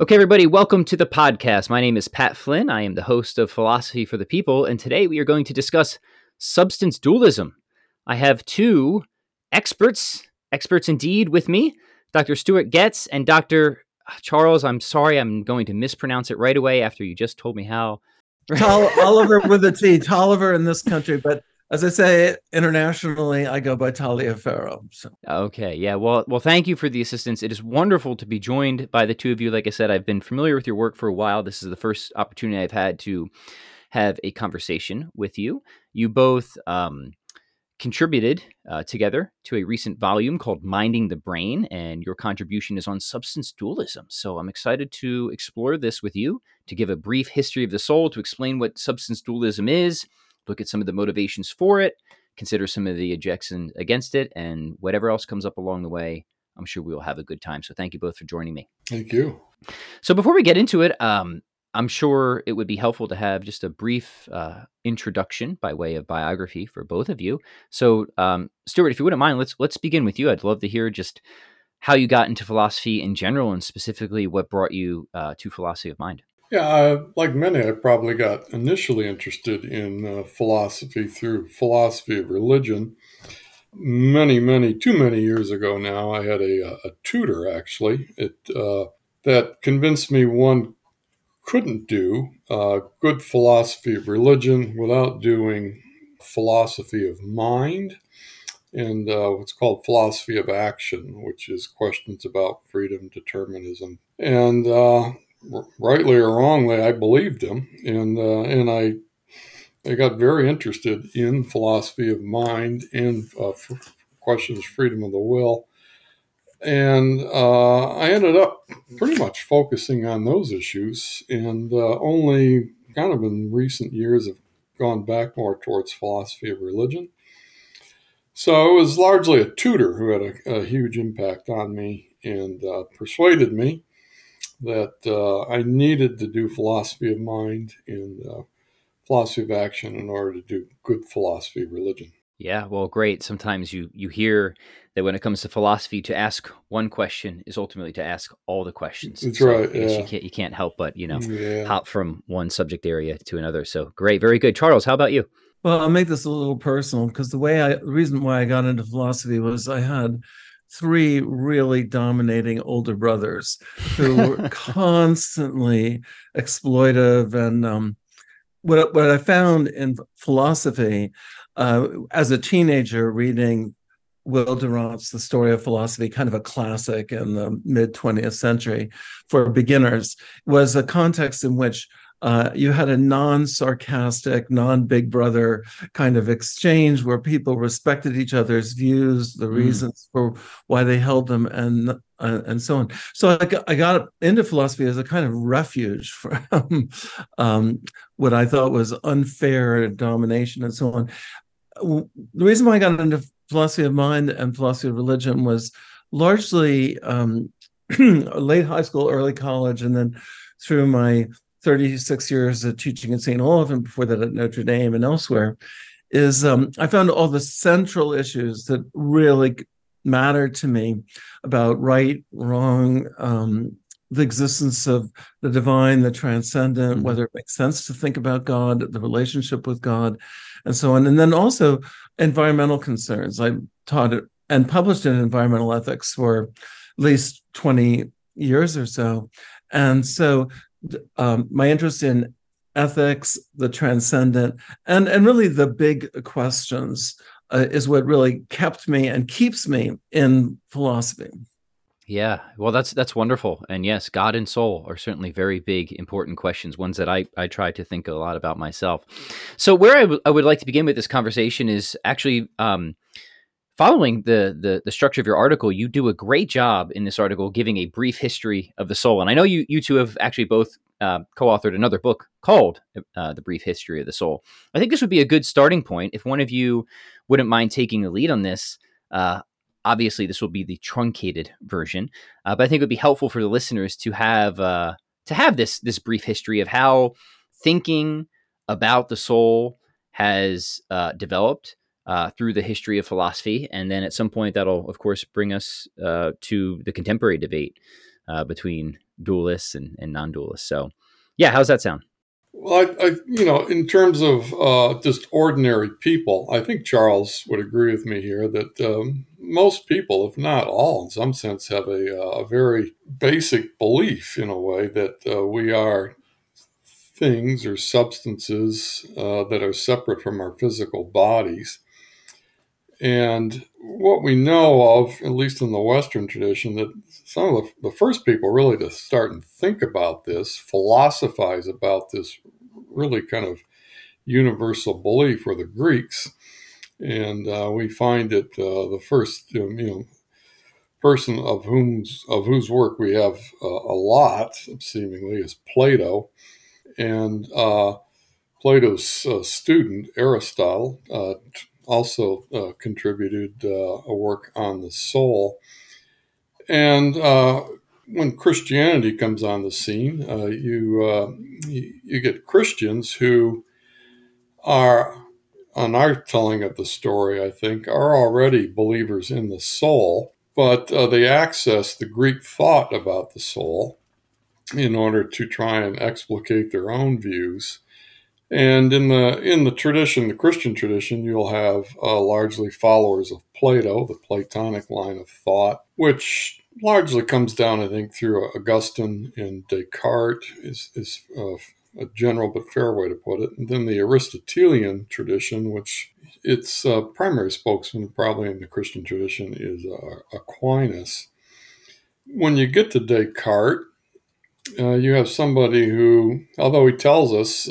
Okay, everybody, welcome to the podcast. My name is Pat Flynn. I am the host of Philosophy for the People, and today we are going to discuss substance dualism. I have two experts indeed, with me, Dr. Stuart Goetz and Dr. Charles. I'm sorry, I'm going to mispronounce it right away after you just told me how. Oliver with a T, Toliver in this country, but as I say, internationally, I go by Talia Farrow. So. Okay, yeah. Well, thank you for the assistance. It is wonderful to be joined by the two of you. Like I said, I've been familiar with your work for a while. This is the first opportunity I've had to have a conversation with you. You both contributed together to a recent volume called Minding the Brain, and your contribution is on substance dualism. So I'm excited to explore this with you, to give a brief history of the soul, to explain what substance dualism is, look at some of the motivations for it, consider some of the objections against it, and whatever else comes up along the way, I'm sure we'll have a good time. So thank you both for joining me. Thank you. So before we get into it, I'm sure it would be helpful to have just a brief introduction by way of biography for both of you. So Stuart, if you wouldn't mind, let's begin with you. I'd love to hear just how you got into philosophy in general, and specifically what brought you to philosophy of mind. Yeah, like many, I probably got initially interested in philosophy through philosophy of religion. Too many years ago now, I had a tutor, actually, that convinced me one couldn't do good philosophy of religion without doing philosophy of mind and what's called philosophy of action, which is questions about freedom, determinism, and rightly or wrongly, I believed him, and I got very interested in philosophy of mind and questions freedom of the will, and I ended up pretty much focusing on those issues, and only kind of in recent years have gone back more towards philosophy of religion. So it was largely a tutor who had a huge impact on me and persuaded me that I needed to do philosophy of mind and philosophy of action in order to do good philosophy of religion. Yeah, well, great. Sometimes you hear that when it comes to philosophy, to ask one question is ultimately to ask all the questions. That's so right. Yeah. You can't help but hop from one subject area to another. So great, very good. Charles, how about you? Well, I'll make this a little personal because the reason why I got into philosophy was I had three really dominating older brothers who were constantly exploitive. And what I found in philosophy as a teenager reading Will Durant's The Story of Philosophy, kind of a classic in the mid-20th century for beginners, was a context in which you had a non-sarcastic, non-big brother kind of exchange where people respected each other's views, the reasons for why they held them, and so on. So I got into philosophy as a kind of refuge from what I thought was unfair domination and so on. The reason why I got into philosophy of mind and philosophy of religion was largely late high school, early college, and then through my 36 years of teaching at Saint Olaf and before that at Notre Dame and elsewhere, is I found all the central issues that really mattered to me about right, wrong, the existence of the divine, the transcendent, whether it makes sense to think about God, the relationship with God, and so on. And then also environmental concerns. I taught it and published in environmental ethics for at least 20 years or so. And so my interest in ethics, the transcendent, and really the big questions is what really kept me and keeps me in philosophy. Yeah, well, that's wonderful. And yes, God and soul are certainly very big, important questions, ones that I try to think a lot about myself. So where I would like to begin with this conversation is actually following the structure of your article. You do a great job in this article giving a brief history of the soul. And I know you two have actually both co-authored another book called The Brief History of the Soul. I think this would be a good starting point. If one of you wouldn't mind taking the lead on this, obviously this will be the truncated version, but I think it would be helpful for the listeners to have this brief history of how thinking about the soul has developed through the history of philosophy. And then at some point, that'll, of course, bring us to the contemporary debate between dualists and non-dualists. So yeah, how's that sound? Well, I in terms of just ordinary people, I think Charles would agree with me here that most people, if not all, in some sense, have a very basic belief in a way that we are things or substances that are separate from our physical bodies. And what we know of, at least in the Western tradition, that some of the first people really to start and think about this, philosophize about this really kind of universal belief were the Greeks. And we find that the first person of whose work we have a lot, seemingly, is Plato. And Plato's student, Aristotle, also contributed a work on the soul. And when Christianity comes on the scene, you get Christians who are, on our telling of the story, I think, are already believers in the soul, but they access the Greek thought about the soul in order to try and explicate their own views. And in the tradition, the Christian tradition, you'll have largely followers of Plato, the Platonic line of thought, which largely comes down, I think, through Augustine and Descartes is a general but fair way to put it. And then the Aristotelian tradition, which its primary spokesman probably in the Christian tradition is Aquinas. When you get to Descartes, you have somebody who, although he tells us,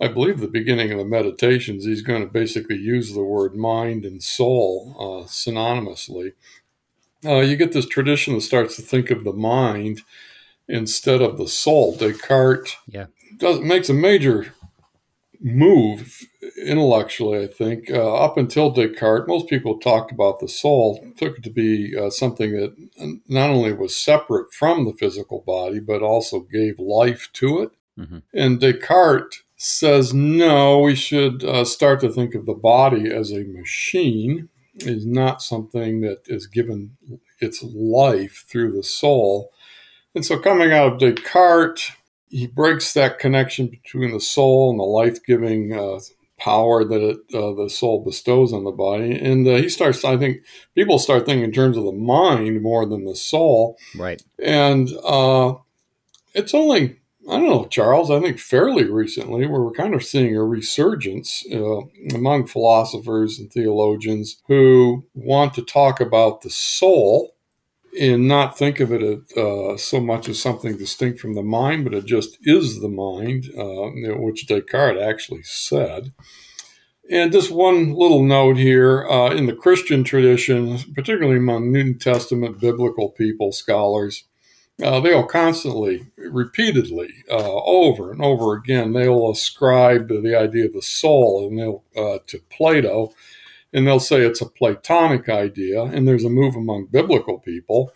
I believe the beginning of the Meditations, he's going to basically use the word mind and soul synonymously. You get this tradition that starts to think of the mind instead of the soul. Descartes makes a major move intellectually, I think. Up until Descartes, most people talked about the soul, took it to be something that not only was separate from the physical body, but also gave life to it. Mm-hmm. And Descartes says, no, we should start to think of the body as a machine. It's not something that is given its life through the soul. And so coming out of Descartes, he breaks that connection between the soul and the life-giving power that the soul bestows on the body. And people start thinking in terms of the mind more than the soul. Right. And it's only, I don't know, Charles, I think fairly recently where we're kind of seeing a resurgence among philosophers and theologians who want to talk about the soul and not think of it so much as something distinct from the mind, but it just is the mind, which Descartes actually said. And just one little note here, in the Christian tradition, particularly among New Testament biblical people, scholars, they'll constantly, repeatedly, over and over again, they'll ascribe the idea of the soul and to Plato. And they'll say it's a Platonic idea, and there's a move among biblical people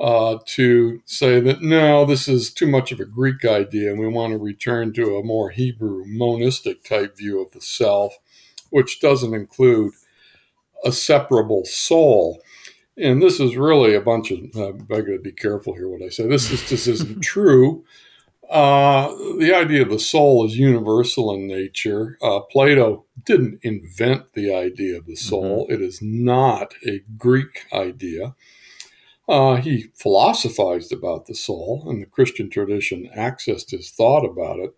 to say that, no, this is too much of a Greek idea, and we want to return to a more Hebrew monistic type view of the self, which doesn't include a separable soul. And this is really a bunch of, I've got to be careful here what I say, this isn't true. The idea of the soul is universal in nature. Plato didn't invent the idea of the soul. Mm-hmm. It is not a Greek idea. He philosophized about the soul, and the Christian tradition accessed his thought about it.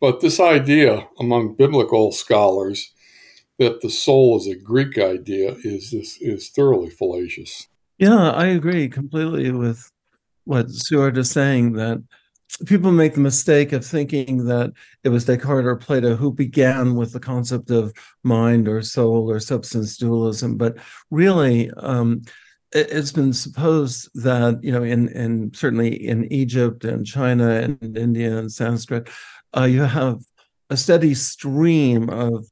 But this idea among biblical scholars that the soul is a Greek idea is thoroughly fallacious. Yeah, I agree completely with what Stuart is saying, that people make the mistake of thinking that it was Descartes or Plato who began with the concept of mind or soul or substance dualism, but really it's been supposed that, certainly in Egypt and China and India and Sanskrit, you have a steady stream of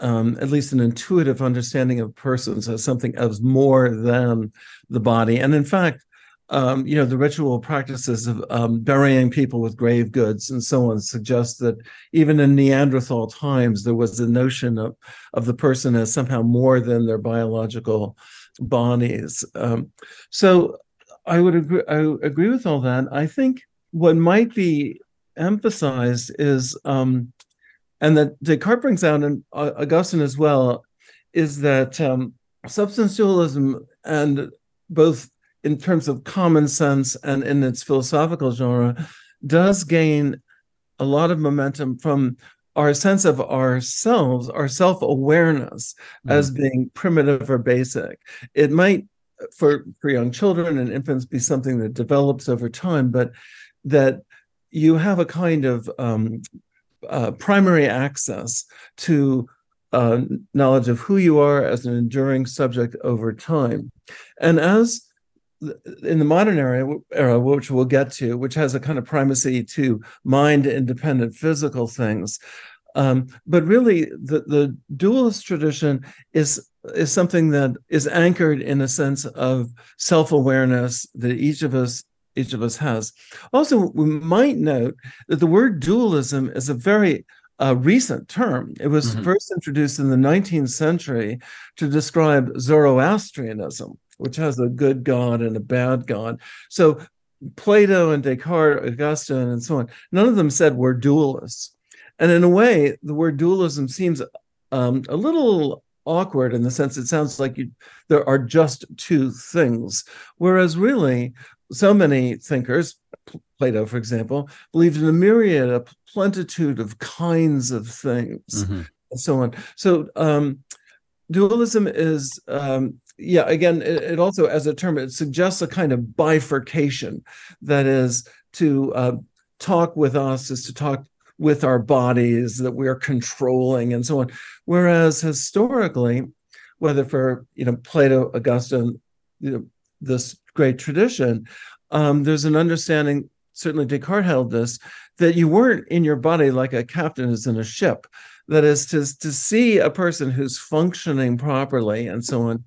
at least an intuitive understanding of persons as something as more than the body. And in fact, the ritual practices of burying people with grave goods and so on suggest that even in Neanderthal times, there was the notion of the person as somehow more than their biological bodies. So I would agree with all that. I think what might be emphasized is, and that Descartes brings out, and Augustine as well, is that substance dualism, and both in terms of common sense and in its philosophical genre, does gain a lot of momentum from our sense of ourselves, our self-awareness, as being primitive or basic. It might, for young children and infants, be something that develops over time, but that you have a kind of primary access to knowledge of who you are as an enduring subject over time. And as in the modern era, which we'll get to, which has a kind of primacy to mind-independent physical things. But really, the dualist tradition is something that is anchored in a sense of self-awareness that each of us has. Also, we might note that the word dualism is a very recent term. It was first introduced in the 19th century to describe Zoroastrianism, which has a good God and a bad God. So Plato and Descartes, Augustine, and so on, none of them said we're dualists. And in a way, the word dualism seems a little awkward in the sense it sounds like there are just two things, whereas really so many thinkers, Plato, for example, believed in a plentitude of kinds of things, and so on. So dualism is... again, it also, as a term, it suggests a kind of bifurcation. That is, to talk with us is to talk with our bodies that we are controlling and so on. Whereas historically, whether for Plato, Augustine, this great tradition, there's an understanding, certainly Descartes held this, that you weren't in your body like a captain is in a ship. That is, to see a person who's functioning properly and so on,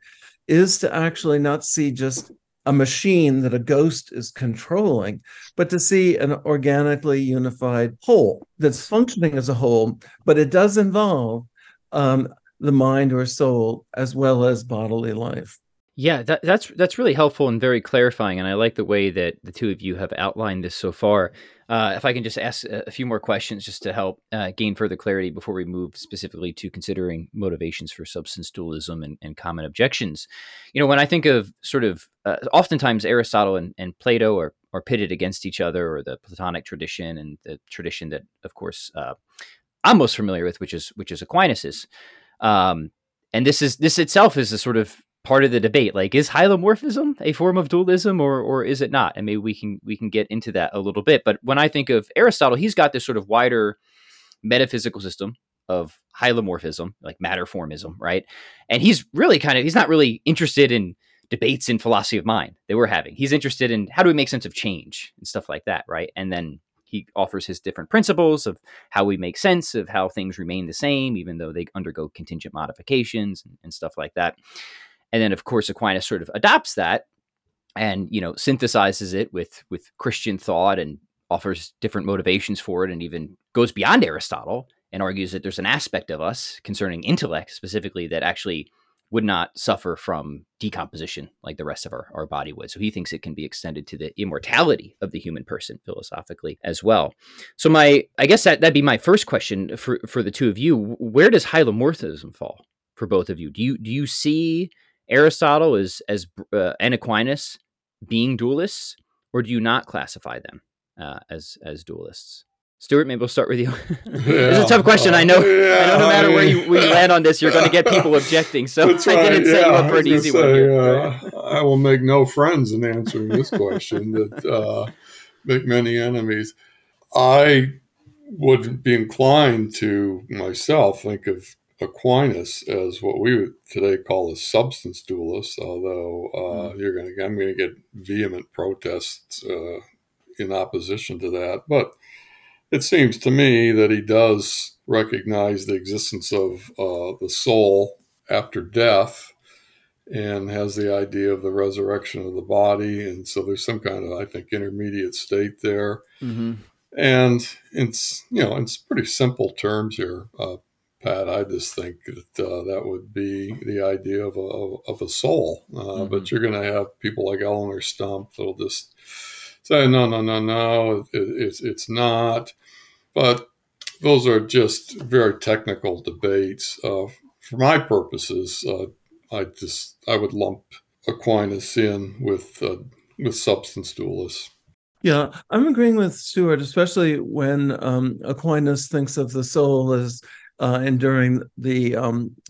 is to actually not see just a machine that a ghost is controlling, but to see an organically unified whole that's functioning as a whole, but it does involve the mind or soul as well as bodily life. Yeah, that's really helpful and very clarifying, and I like the way that the two of you have outlined this so far. If I can just ask a few more questions just to help gain further clarity before we move specifically to considering motivations for substance dualism and common objections. When I think of sort of oftentimes Aristotle and Plato are pitted against each other, or the Platonic tradition and the tradition that, of course, I'm most familiar with, which is Aquinas's. And this itself is a sort of part of the debate, like, is hylomorphism a form of dualism or is it not? And maybe we can get into that a little bit. But when I think of Aristotle, he's got this sort of wider metaphysical system of hylomorphism, like matter formism, right? And he's not really interested in debates in philosophy of mind that we're having. He's interested in how do we make sense of change and stuff like that, right? And then he offers his different principles of how we make sense of how things remain the same, even though they undergo contingent modifications and stuff like that. And then, of course, Aquinas sort of adopts that and, synthesizes it with Christian thought and offers different motivations for it, and even goes beyond Aristotle and argues that there's an aspect of us concerning intellect specifically that actually would not suffer from decomposition like the rest of our body would. So he thinks it can be extended to the immortality of the human person philosophically as well. So I guess that'd be my first question for the two of you. Where does hylomorphism fall for both of you? Do you see Aristotle and Aquinas being dualists, or do you not classify them as dualists? Stuart, maybe we'll start with you. It's a tough question. I know. No matter where you land on this, you're going to get people objecting. So right, I didn't set you up for an easy one here. I will make no friends in answering this question. That make many enemies. I would be inclined to myself think of Aquinas as what we would today call a substance dualist, although I'm going to get vehement protests in opposition to that. But it seems to me that he does recognize the existence of the soul after death and has the idea of the resurrection of the body. And so there's some kind of, I think, intermediate state there. Mm-hmm. And it's in pretty simple terms here, Pat, I just think that that would be the idea of a soul. Mm-hmm. But you're going to have people like Eleanor Stumpf that'll just say, no, it's not. But those are just very technical debates. For my purposes, I would lump Aquinas in with substance dualists. Yeah, I'm agreeing with Stuart, especially when Aquinas thinks of the soul as enduring the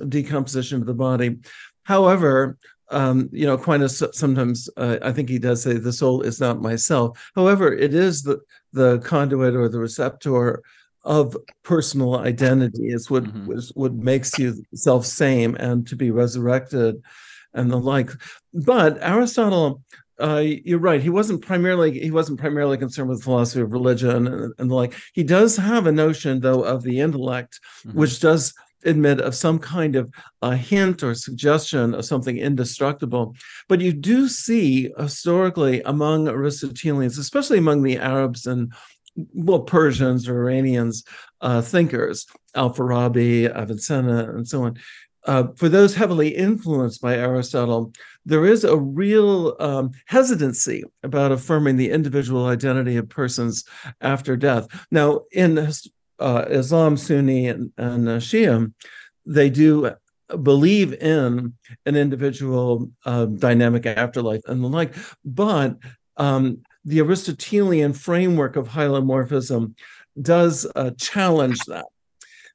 decomposition of the body. However, Aquinas sometimes, I think he does say, the soul is not myself. However, it is the conduit or the receptor of personal identity. It's what, mm-hmm. what makes you self-same and to be resurrected and the like. But Aristotle... you're right. He wasn't primarily concerned with philosophy of religion and the like. He does have a notion, though, of the intellect, mm-hmm. which does admit of some kind of a hint or suggestion of something indestructible. But you do see historically among Aristotelians, especially among the Arabs and Persians or Iranians thinkers, Al-Farabi, Avicenna, and so on. For those heavily influenced by Aristotle, there is a real hesitancy about affirming the individual identity of persons after death. Now, in Islam, Sunni, and Shia, they do believe in an individual dynamic afterlife and the like, but the Aristotelian framework of hylomorphism does challenge that.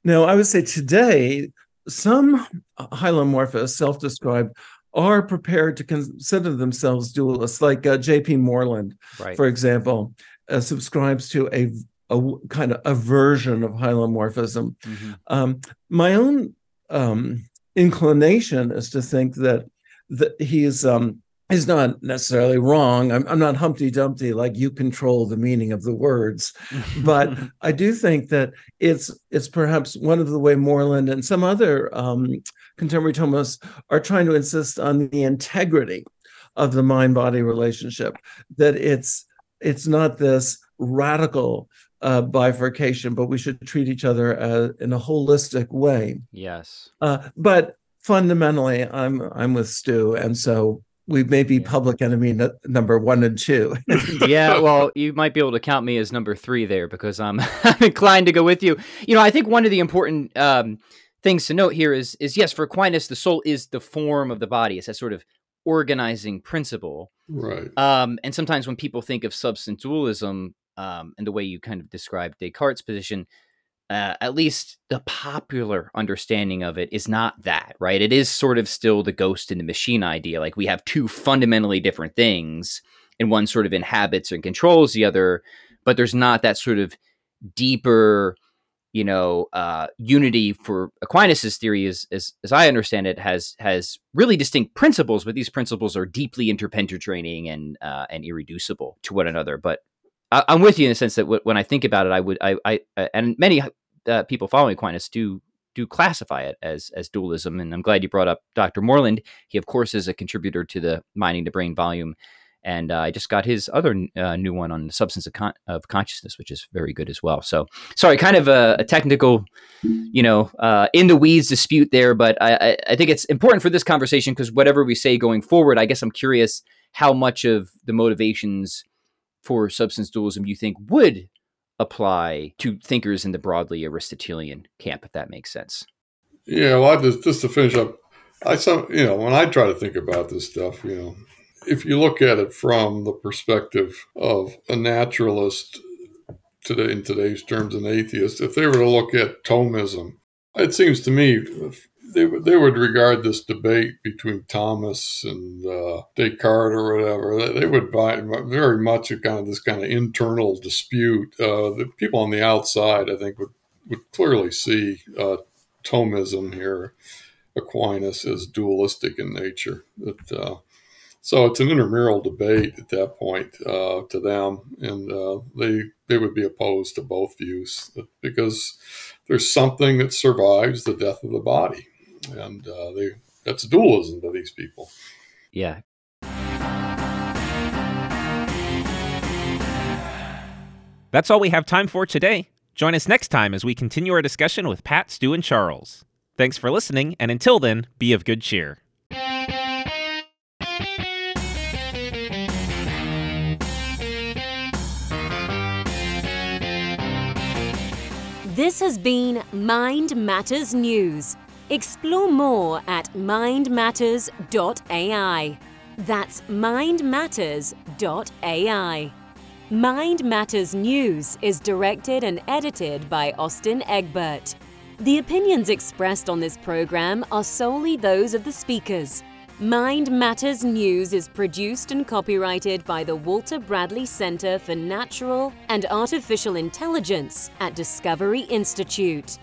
Now, I would say today, some hylomorphists, self-described, are prepared to consider themselves dualists, like J.P. Moreland, right, for example, subscribes to a kind of a version of hylomorphism. Mm-hmm. My own inclination is to think that he's not necessarily wrong. I'm not Humpty Dumpty, like you control the meaning of the words. But I do think that it's perhaps one of the way Moreland and some other contemporary Thomists are trying to insist on the integrity of the mind-body relationship, that it's not this radical bifurcation, but we should treat each other in a holistic way. Yes. But fundamentally, I'm with Stu, and so we may be public enemy number 1 and 2. Yeah, well, you might be able to count me as number 3 there, because I'm inclined to go with you. You know, I think one of the important things to note here is yes, for Aquinas, the soul is the form of the body. It's that sort of organizing principle. Right. And sometimes when people think of substance dualism and the way you kind of describe Descartes' position, at least the popular understanding of it is not that, right? It is sort of still the ghost in the machine idea. Like we have two fundamentally different things, and one sort of inhabits and controls the other, but there's not that sort of deeper, unity. For Aquinas' theory, as I understand it, has really distinct principles, but these principles are deeply interpenetrating and irreducible to one another. But I'm with you in the sense that when I think about it, and many people following Aquinas do classify it as dualism. And I'm glad you brought up Dr. Moreland. He, of course, is a contributor to the Minding the Brain volume. And I just got his other new one on the substance of consciousness, which is very good as well. So, sorry, kind of a technical, in the weeds dispute there. But I think it's important for this conversation, because whatever we say going forward, I guess I'm curious how much of the motivations for substance dualism you think would apply to thinkers in the broadly Aristotelian camp, if that makes sense. Yeah, well, just to finish up, when I try to think about this stuff, if you look at it from the perspective of a naturalist today, in today's terms, an atheist, if they were to look at Thomism, it seems to me they would regard this debate between Thomas and Descartes or whatever. They would buy very much a kind of this kind of internal dispute. The people on the outside, I think, would clearly see Thomism here, Aquinas, as dualistic in nature. So it's an intramural debate at that point to them, and they would be opposed to both views, because there's something that survives the death of the body. And that's dualism to these people. Yeah. That's all we have time for today. Join us next time as we continue our discussion with Pat, Stu, and Charles. Thanks for listening, and until then, be of good cheer. This has been Mind Matters News. Explore more at mindmatters.ai. That's mindmatters.ai. Mind Matters News is directed and edited by Austin Egbert. The opinions expressed on this program are solely those of the speakers. Mind Matters News is produced and copyrighted by the Walter Bradley Center for Natural and Artificial Intelligence at Discovery Institute.